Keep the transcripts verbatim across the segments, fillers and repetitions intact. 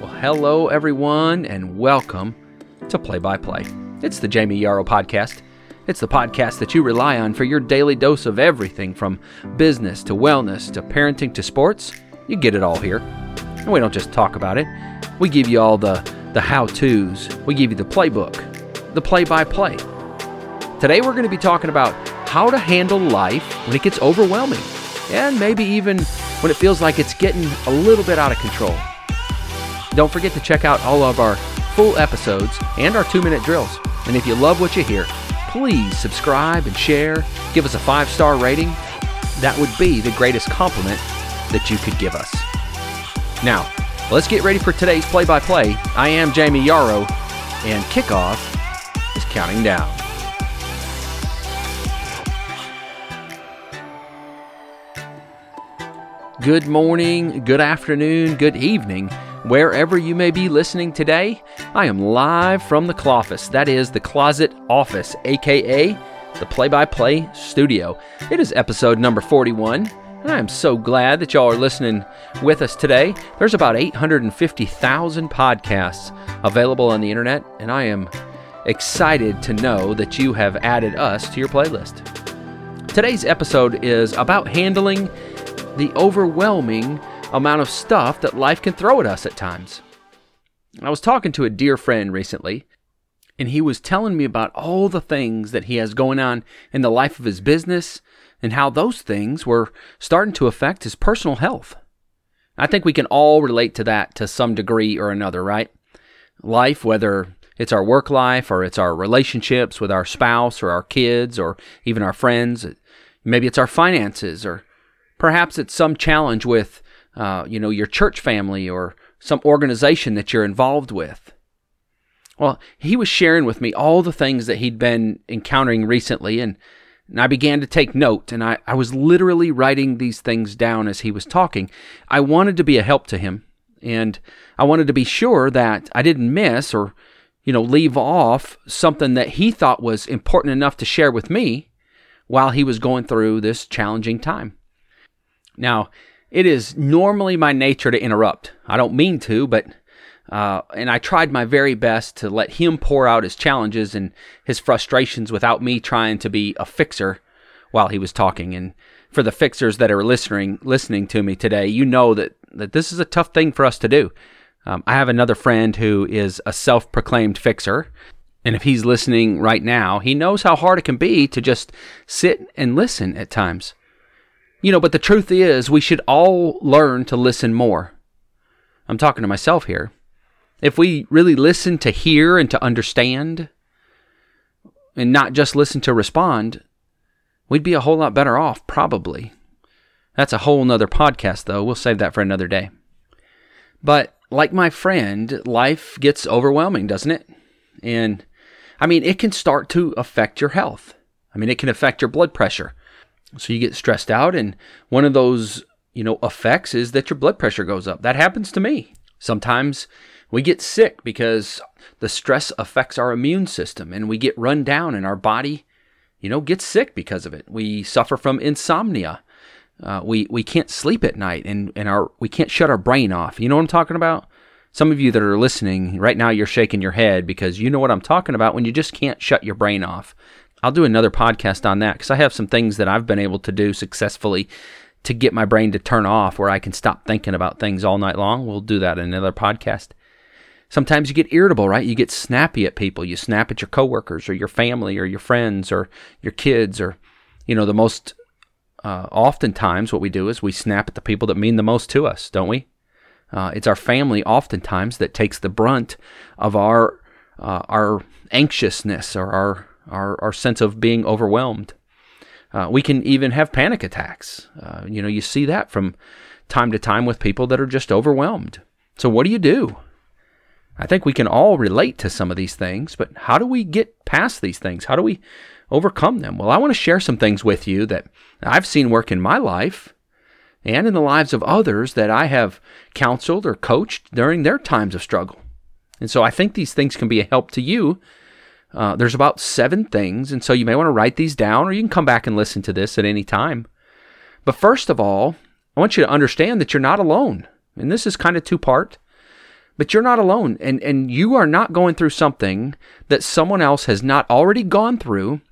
Well, hello everyone, and welcome to Play by Play. It's the Jamie Yarrow podcast. It's the podcast that you rely on for your daily dose of everything from business to wellness to parenting to sports. You get it all here. And we don't just talk about it. We give you all the, the how-tos. We give you the playbook, the play-by-play. Today we're going to be talking about how to handle life when it gets overwhelming, and maybe even when it feels like it's getting a little bit out of control. Don't forget to check out all of our full episodes and our two-minute drills. And if you love what you hear, please subscribe and share. Give us a five-star rating. That would be the greatest compliment that you could give us. Now, let's get ready for today's play-by-play. I am Jamie Yarrow, and kickoff is counting down. Good morning, good afternoon, good evening. Wherever you may be listening today, I am live from the Cloffice. That is the Closet Office, a k a the Play-by-Play Studio. It is episode number forty-one, and I am so glad that y'all are listening with us today. There's about eight hundred fifty thousand podcasts available on the internet, and I am excited to know that you have added us to your playlist. Today's episode is about handling the overwhelming amount of stuff that life can throw at us at times. I was talking to a dear friend recently, and he was telling me about all the things that he has going on in the life of his business and how those things were starting to affect his personal health. I think we can all relate to that to some degree or another, right? Life, whether it's our work life or it's our relationships with our spouse or our kids or even our friends, maybe it's our finances, or perhaps it's some challenge with Uh, you know, your church family or some organization that you're involved with. Well, he was sharing with me all the things that he'd been encountering recently, and, and I began to take note, and I, I was literally writing these things down as he was talking. I wanted to be a help to him, and I wanted to be sure that I didn't miss or, you know, leave off something that he thought was important enough to share with me while he was going through this challenging time. Now, it is normally my nature to interrupt. I don't mean to, but, uh, and I tried my very best to let him pour out his challenges and his frustrations without me trying to be a fixer while he was talking. And for the fixers that are listening listening to me today, you know that, that this is a tough thing for us to do. Um, I have another friend who is a self-proclaimed fixer, and if he's listening right now, he knows how hard it can be to just sit and listen at times. You know, but the truth is, we should all learn to listen more. I'm talking to myself here. If we really listen to hear and to understand, and not just listen to respond, we'd be a whole lot better off, probably. That's a whole nother podcast, though. We'll save that for another day. But like my friend, life gets overwhelming, doesn't it? And, I mean, it can start to affect your health. I mean, it can affect your blood pressure. So you get stressed out, and one of those, you know, effects is that your blood pressure goes up. That happens to me. Sometimes we get sick because the stress affects our immune system, and we get run down, and our body, you know, gets sick because of it. We suffer from insomnia. Uh, we we can't sleep at night, and and our we can't shut our brain off. You know what I'm talking about? Some of you that are listening right now, you're shaking your head because you know what I'm talking about when you just can't shut your brain off. I'll do another podcast on that because I have some things that I've been able to do successfully to get my brain to turn off where I can stop thinking about things all night long. We'll do that in another podcast. Sometimes you get irritable, right? You get snappy at people. You snap at your coworkers or your family or your friends or your kids, or, you know, the most uh, oftentimes what we do is we snap at the people that mean the most to us, don't we? Uh, it's our family oftentimes that takes the brunt of our uh, our anxiousness or our Our, our sense of being overwhelmed. Uh, we can even have panic attacks. Uh, you know, you see that from time to time with people that are just overwhelmed. So what do you do? I think we can all relate to some of these things, but how do we get past these things? How do we overcome them? Well, I want to share some things with you that I've seen work in my life and in the lives of others that I have counseled or coached during their times of struggle. And so I think these things can be a help to you. Uh, there's about seven things, and so you may want to write these down, or you can come back and listen to this at any time. But first of all, I want you to understand that you're not alone. And this is kind of two-part. But you're not alone, and, and you are not going through something that someone else has not already gone through,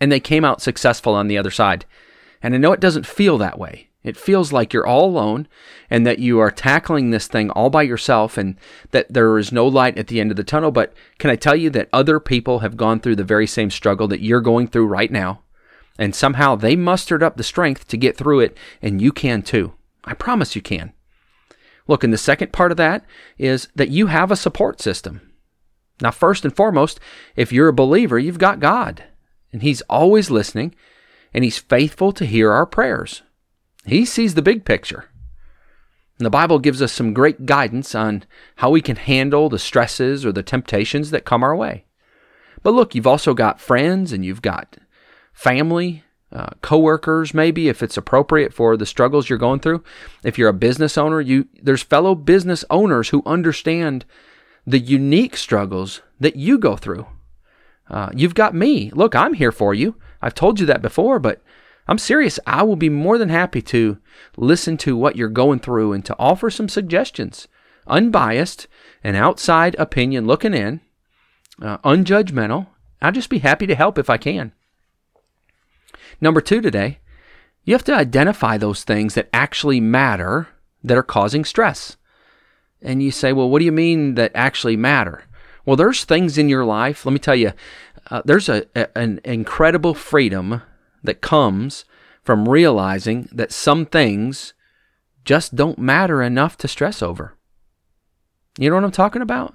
and they came out successful on the other side. And I know it doesn't feel that way. It feels like you're all alone and that you are tackling this thing all by yourself and that there is no light at the end of the tunnel. But can I tell you that other people have gone through the very same struggle that you're going through right now, and somehow they mustered up the strength to get through it, and you can too. I promise you can. Look, and the second part of that is that you have a support system. Now, first and foremost, if you're a believer, you've got God, and He's always listening, and He's faithful to hear our prayers. He sees the big picture. And the Bible gives us some great guidance on how we can handle the stresses or the temptations that come our way. But look, you've also got friends, and you've got family, uh, coworkers, maybe, if it's appropriate for the struggles you're going through. If you're a business owner, you there's fellow business owners who understand the unique struggles that you go through. Uh, you've got me. Look, I'm here for you. I've told you that before, but I'm serious. I will be more than happy to listen to what you're going through and to offer some suggestions. Unbiased, an outside opinion looking in, uh, unjudgmental. I'll just be happy to help if I can. Number two today, you have to identify those things that actually matter that are causing stress. And you say, well, what do you mean that actually matter? Well, there's things in your life, let me tell you, uh, there's a, a, an incredible freedom that comes from realizing that some things just don't matter enough to stress over. You know what I'm talking about?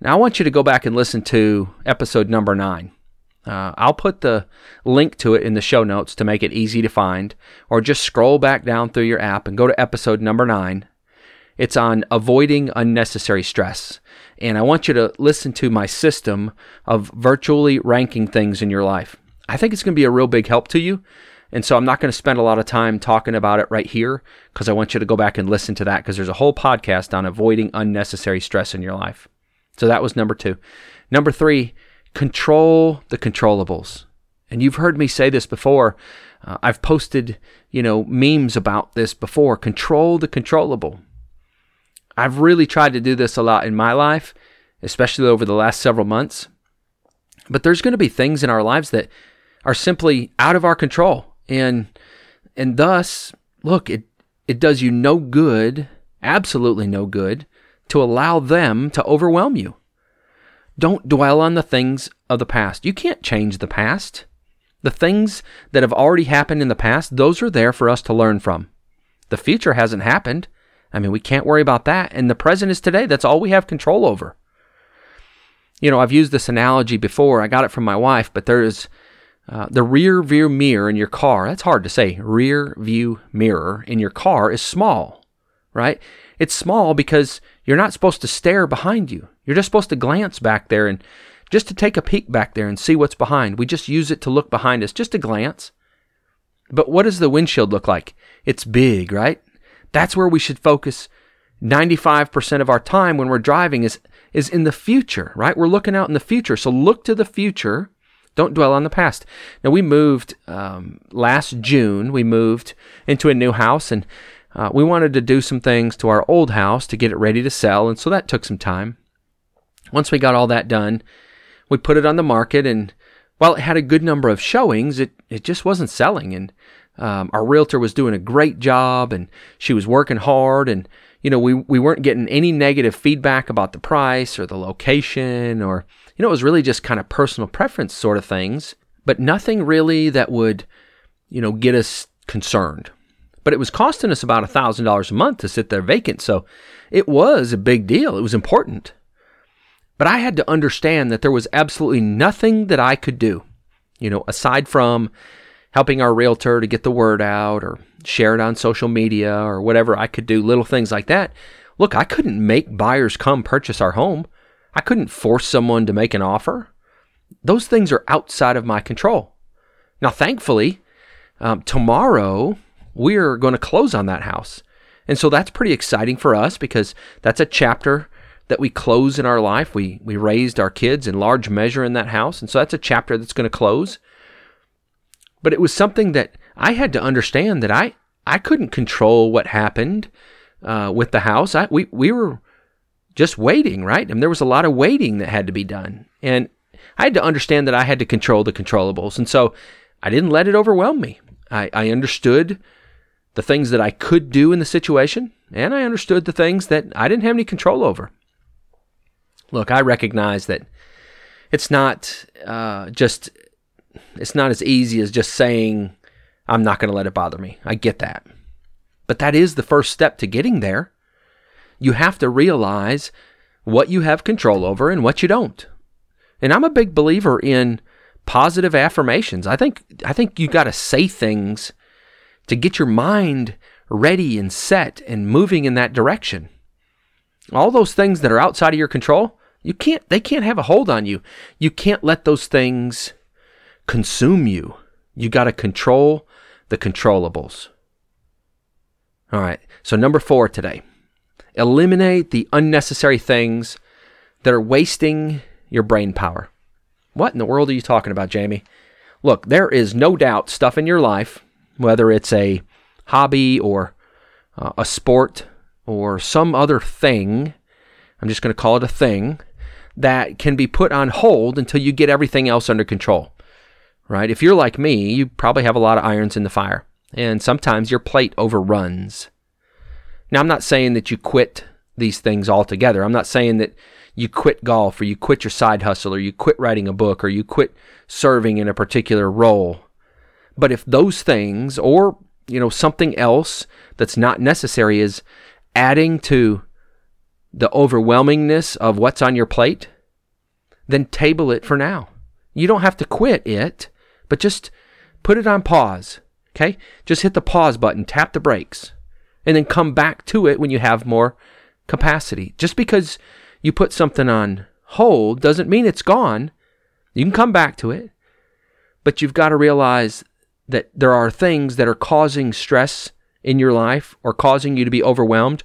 Now, I want you to go back and listen to episode number nine. Uh, I'll put the link to it in the show notes to make it easy to find, or just scroll back down through your app and go to episode number nine. It's on avoiding unnecessary stress. And I want you to listen to my system of virtually ranking things in your life. I think it's going to be a real big help to you. And so I'm not going to spend a lot of time talking about it right here because I want you to go back and listen to that because there's a whole podcast on avoiding unnecessary stress in your life. So that was number two. Number three, control the controllables. And you've heard me say this before. Uh, I've posted, you know, memes about this before. Control the controllable. I've really tried to do this a lot in my life, especially over the last several months. But there's going to be things in our lives that are simply out of our control. And and thus, look, it, it does you no good, absolutely no good, to allow them to overwhelm you. Don't dwell on the things of the past. You can't change the past. The things that have already happened in the past, those are there for us to learn from. The future hasn't happened. I mean, we can't worry about that. And the present is today. That's all we have control over. You know, I've used this analogy before. I got it from my wife, but there is uh, the rear view mirror in your car. That's hard to say. Rear view mirror in your car is small, right? It's small because you're not supposed to stare behind you. You're just supposed to glance back there and just to take a peek back there and see what's behind. We just use it to look behind us, just a glance. But what does the windshield look like? It's big, right? That's where we should focus ninety-five percent of our time when we're driving is is in the future, right? We're looking out in the future. So look to the future. Don't dwell on the past. Now, we moved um, last June. We moved into a new house, and uh, we wanted to do some things to our old house to get it ready to sell, and so that took some time. Once we got all that done, we put it on the market, and while it had a good number of showings, it, it just wasn't selling, and Um, our realtor was doing a great job and she was working hard and, you know, we, we weren't getting any negative feedback about the price or the location or, you know, it was really just kind of personal preference sort of things, but nothing really that would, you know, get us concerned. But it was costing us about one thousand dollars a month to sit there vacant. So it was a big deal. It was important. But I had to understand that there was absolutely nothing that I could do, you know, aside from helping our realtor to get the word out or share it on social media or whatever I could do, little things like that. Look, I couldn't make buyers come purchase our home. I couldn't force someone to make an offer. Those things are outside of my control. Now, thankfully, um, tomorrow we're going to close on that house. And so that's pretty exciting for us because that's a chapter that we close in our life. We, we raised our kids in large measure in that house. And so that's a chapter that's going to close. But it was something that I had to understand that I, I couldn't control what happened uh, with the house. I, we we were just waiting, right? I mean, there was a lot of waiting that had to be done. And I had to understand that I had to control the controllables. And so I didn't let it overwhelm me. I, I understood the things that I could do in the situation, and I understood the things that I didn't have any control over. Look, I recognize that it's not uh, just, it's not as easy as just saying, I'm not going to let it bother me. I get that. But that is the first step to getting there. You have to realize what you have control over and what you don't. And I'm a big believer in positive affirmations. I think I think you got to say things to get your mind ready and set and moving in that direction. All those things that are outside of your control, you can't. They can't have a hold on you. You can't let those things consume you. You got to control the controllables. All right. So number four today, eliminate the unnecessary things that are wasting your brain power. What in the world are you talking about, Jamie? Look, there is no doubt stuff in your life, whether it's a hobby or uh, a sport or some other thing, I'm just going to call it a thing, that can be put on hold until you get everything else under control, right? If you're like me, you probably have a lot of irons in the fire, and sometimes your plate overruns. Now, I'm not saying that you quit these things altogether. I'm not saying that you quit golf, or you quit your side hustle, or you quit writing a book, or you quit serving in a particular role. But if those things, or you know, something else that's not necessary is adding to the overwhelmingness of what's on your plate, then table it for now. You don't have to quit it, but just put it on pause, okay? Just hit the pause button, tap the brakes, and then come back to it when you have more capacity. Just because you put something on hold doesn't mean it's gone. You can come back to it, but you've got to realize that there are things that are causing stress in your life or causing you to be overwhelmed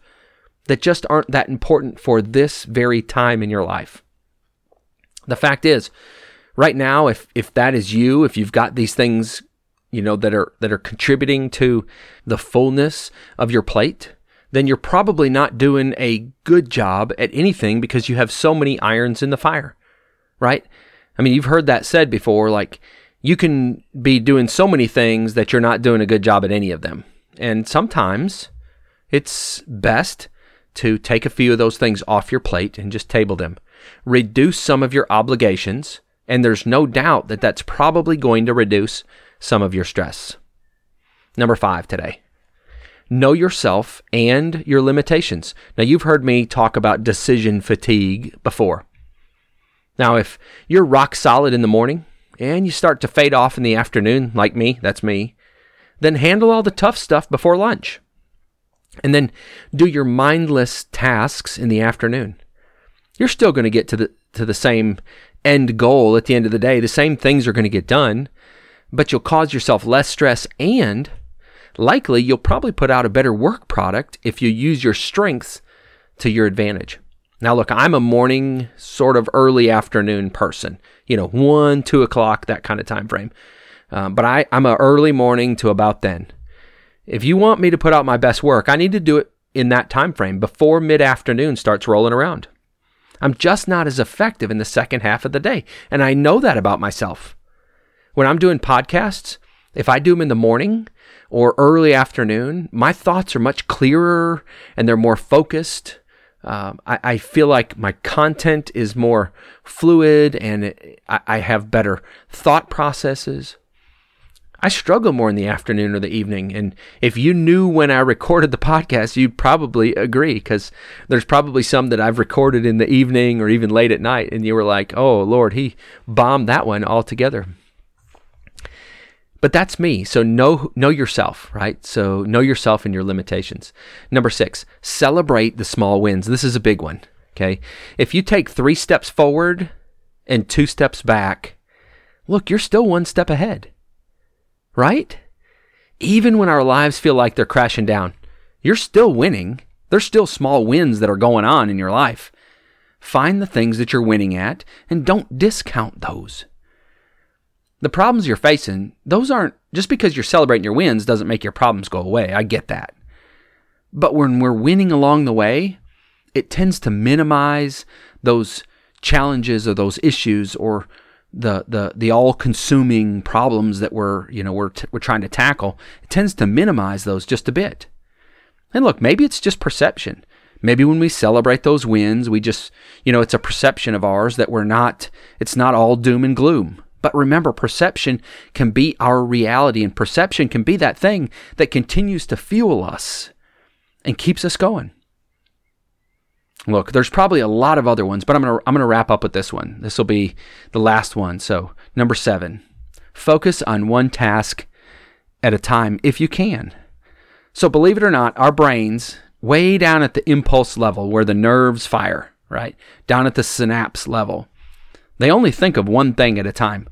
that just aren't that important for this very time in your life. The fact is, right now, if if that is you, if you've got these things, you know, that are that are contributing to the fullness of your plate, then you're probably not doing a good job at anything because you have so many irons in the fire, right? I mean, you've heard that said before, like you can be doing so many things that you're not doing a good job at any of them. And sometimes it's best to take a few of those things off your plate and just table them. Reduce some of your obligations, and there's no doubt that that's probably going to reduce some of your stress. Number five today. Know yourself and your limitations. Now, you've heard me talk about decision fatigue before. Now, if you're rock solid in the morning and you start to fade off in the afternoon, like me, that's me, then handle all the tough stuff before lunch. And then do your mindless tasks in the afternoon. You're still going to get to the to the same end goal at the end of the day. The same things are going to get done, but you'll cause yourself less stress, and likely, you'll probably put out a better work product if you use your strengths to your advantage. Now, look, I'm a morning, sort of early afternoon person. You know, one, two o'clock, that kind of time frame. Um, but I, I'm an early morning to about then. If you want me to put out my best work, I need to do it in that time frame before mid-afternoon starts rolling around. I'm just not as effective in the second half of the day, and I know that about myself. When I'm doing podcasts, if I do them in the morning or early afternoon, my thoughts are much clearer and they're more focused. Um, I, I feel like my content is more fluid, and it, I, I have better thought processes. I struggle more in the afternoon or the evening. And if you knew when I recorded the podcast, you'd probably agree, because there's probably some that I've recorded in the evening or even late at night, and you were like, oh, Lord, he bombed that one altogether. But that's me. So know know yourself, right? So know yourself and your limitations. Number six, celebrate the small wins. This is a big one, okay? If you take three steps forward and two steps back, look, you're still one step ahead, right? Even when our lives feel like they're crashing down, you're still winning. There's still small wins that are going on in your life. Find the things that you're winning at and don't discount those. The problems you're facing, those aren't, just because you're celebrating your wins doesn't make your problems go away. I get that. But when we're winning along the way, it tends to minimize those challenges or those issues or the the the all-consuming problems that we're you know we're t- we're trying to tackle. It tends to minimize those just a bit. And look, maybe it's just perception. Maybe when we celebrate those wins, we just, you know, it's a perception of ours that we're not, it's not all doom and gloom. But remember, perception can be our reality, and perception can be that thing that continues to fuel us and keeps us going. Look, there's probably a lot of other ones, but I'm going to I'm going to wrap up with this one. This will be the last one. So, number seven, focus on one task at a time if you can. So, believe it or not, our brains, way down at the impulse level where the nerves fire, right? Down at the synapse level. They only think of one thing at a time.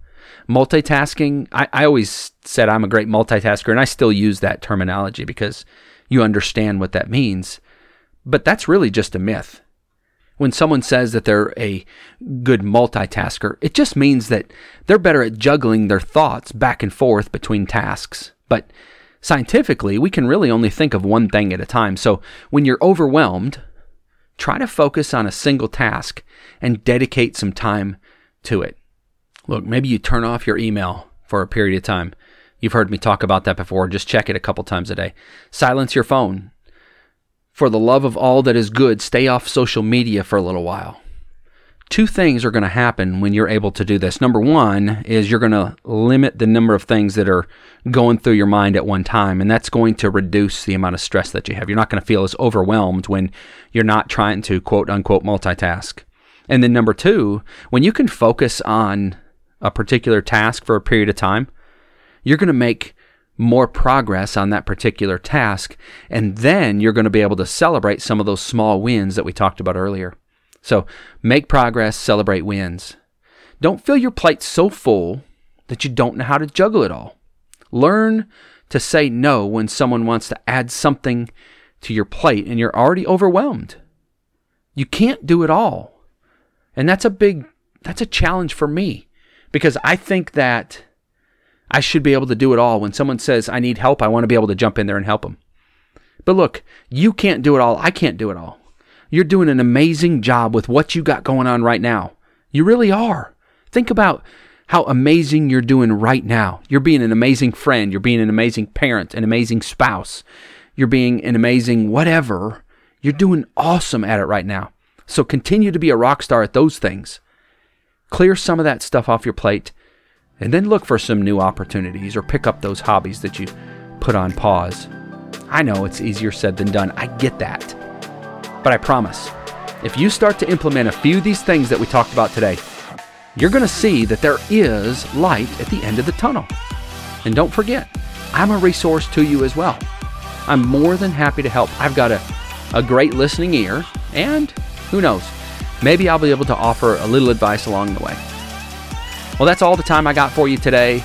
Multitasking, I, I always said I'm a great multitasker, and I still use that terminology because you understand what that means. But that's really just a myth. When someone says that they're a good multitasker, it just means that they're better at juggling their thoughts back and forth between tasks. But scientifically, we can really only think of one thing at a time. So when you're overwhelmed, try to focus on a single task and dedicate some time to it. Look, maybe you turn off your email for a period of time. You've heard me talk about that before. Just check it a couple times a day. Silence your phone. For the love of all that is good, stay off social media for a little while. Two things are going to happen when you're able to do this. Number one is you're going to limit the number of things that are going through your mind at one time, and that's going to reduce the amount of stress that you have. You're not going to feel as overwhelmed when you're not trying to quote-unquote multitask. And then number two, when you can focus on a particular task for a period of time, you're going to make more progress on that particular task, and then you're going to be able to celebrate some of those small wins that we talked about earlier. So make progress, celebrate wins. Don't fill your plate so full that you don't know how to juggle it all. Learn to say no when someone wants to add something to your plate and you're already overwhelmed. You can't do it all. And that's a big, that's a challenge for me, because I think that I should be able to do it all. When someone says, I need help, I want to be able to jump in there and help them. But look, you can't do it all. I can't do it all. You're doing an amazing job with what you got going on right now. You really are. Think about how amazing you're doing right now. You're being an amazing friend. You're being an amazing parent, an amazing spouse. You're being an amazing whatever. You're doing awesome at it right now. So continue to be a rock star at those things. Clear some of that stuff off your plate, and then look for some new opportunities or pick up those hobbies that you put on pause. I know it's easier said than done. I get that. But I promise, if you start to implement a few of these things that we talked about today, you're going to see that there is light at the end of the tunnel. And don't forget, I'm a resource to you as well. I'm more than happy to help. I've got a, a great listening ear, and who knows, maybe I'll be able to offer a little advice along the way. Well, that's all the time I got for you today.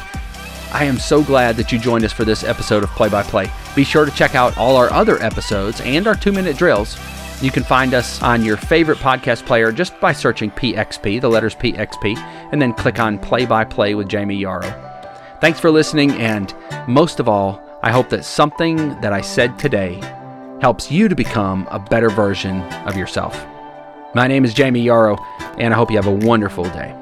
I am so glad that you joined us for this episode of Play by Play. Be sure to check out all our other episodes and our two-minute drills. You can find us on your favorite podcast player just by searching P X P, the letters P X P, and then click on Play by Play with Jamie Yarrow. Thanks for listening, and most of all, I hope that something that I said today helps you to become a better version of yourself. My name is Jamie Yarrow, and I hope you have a wonderful day.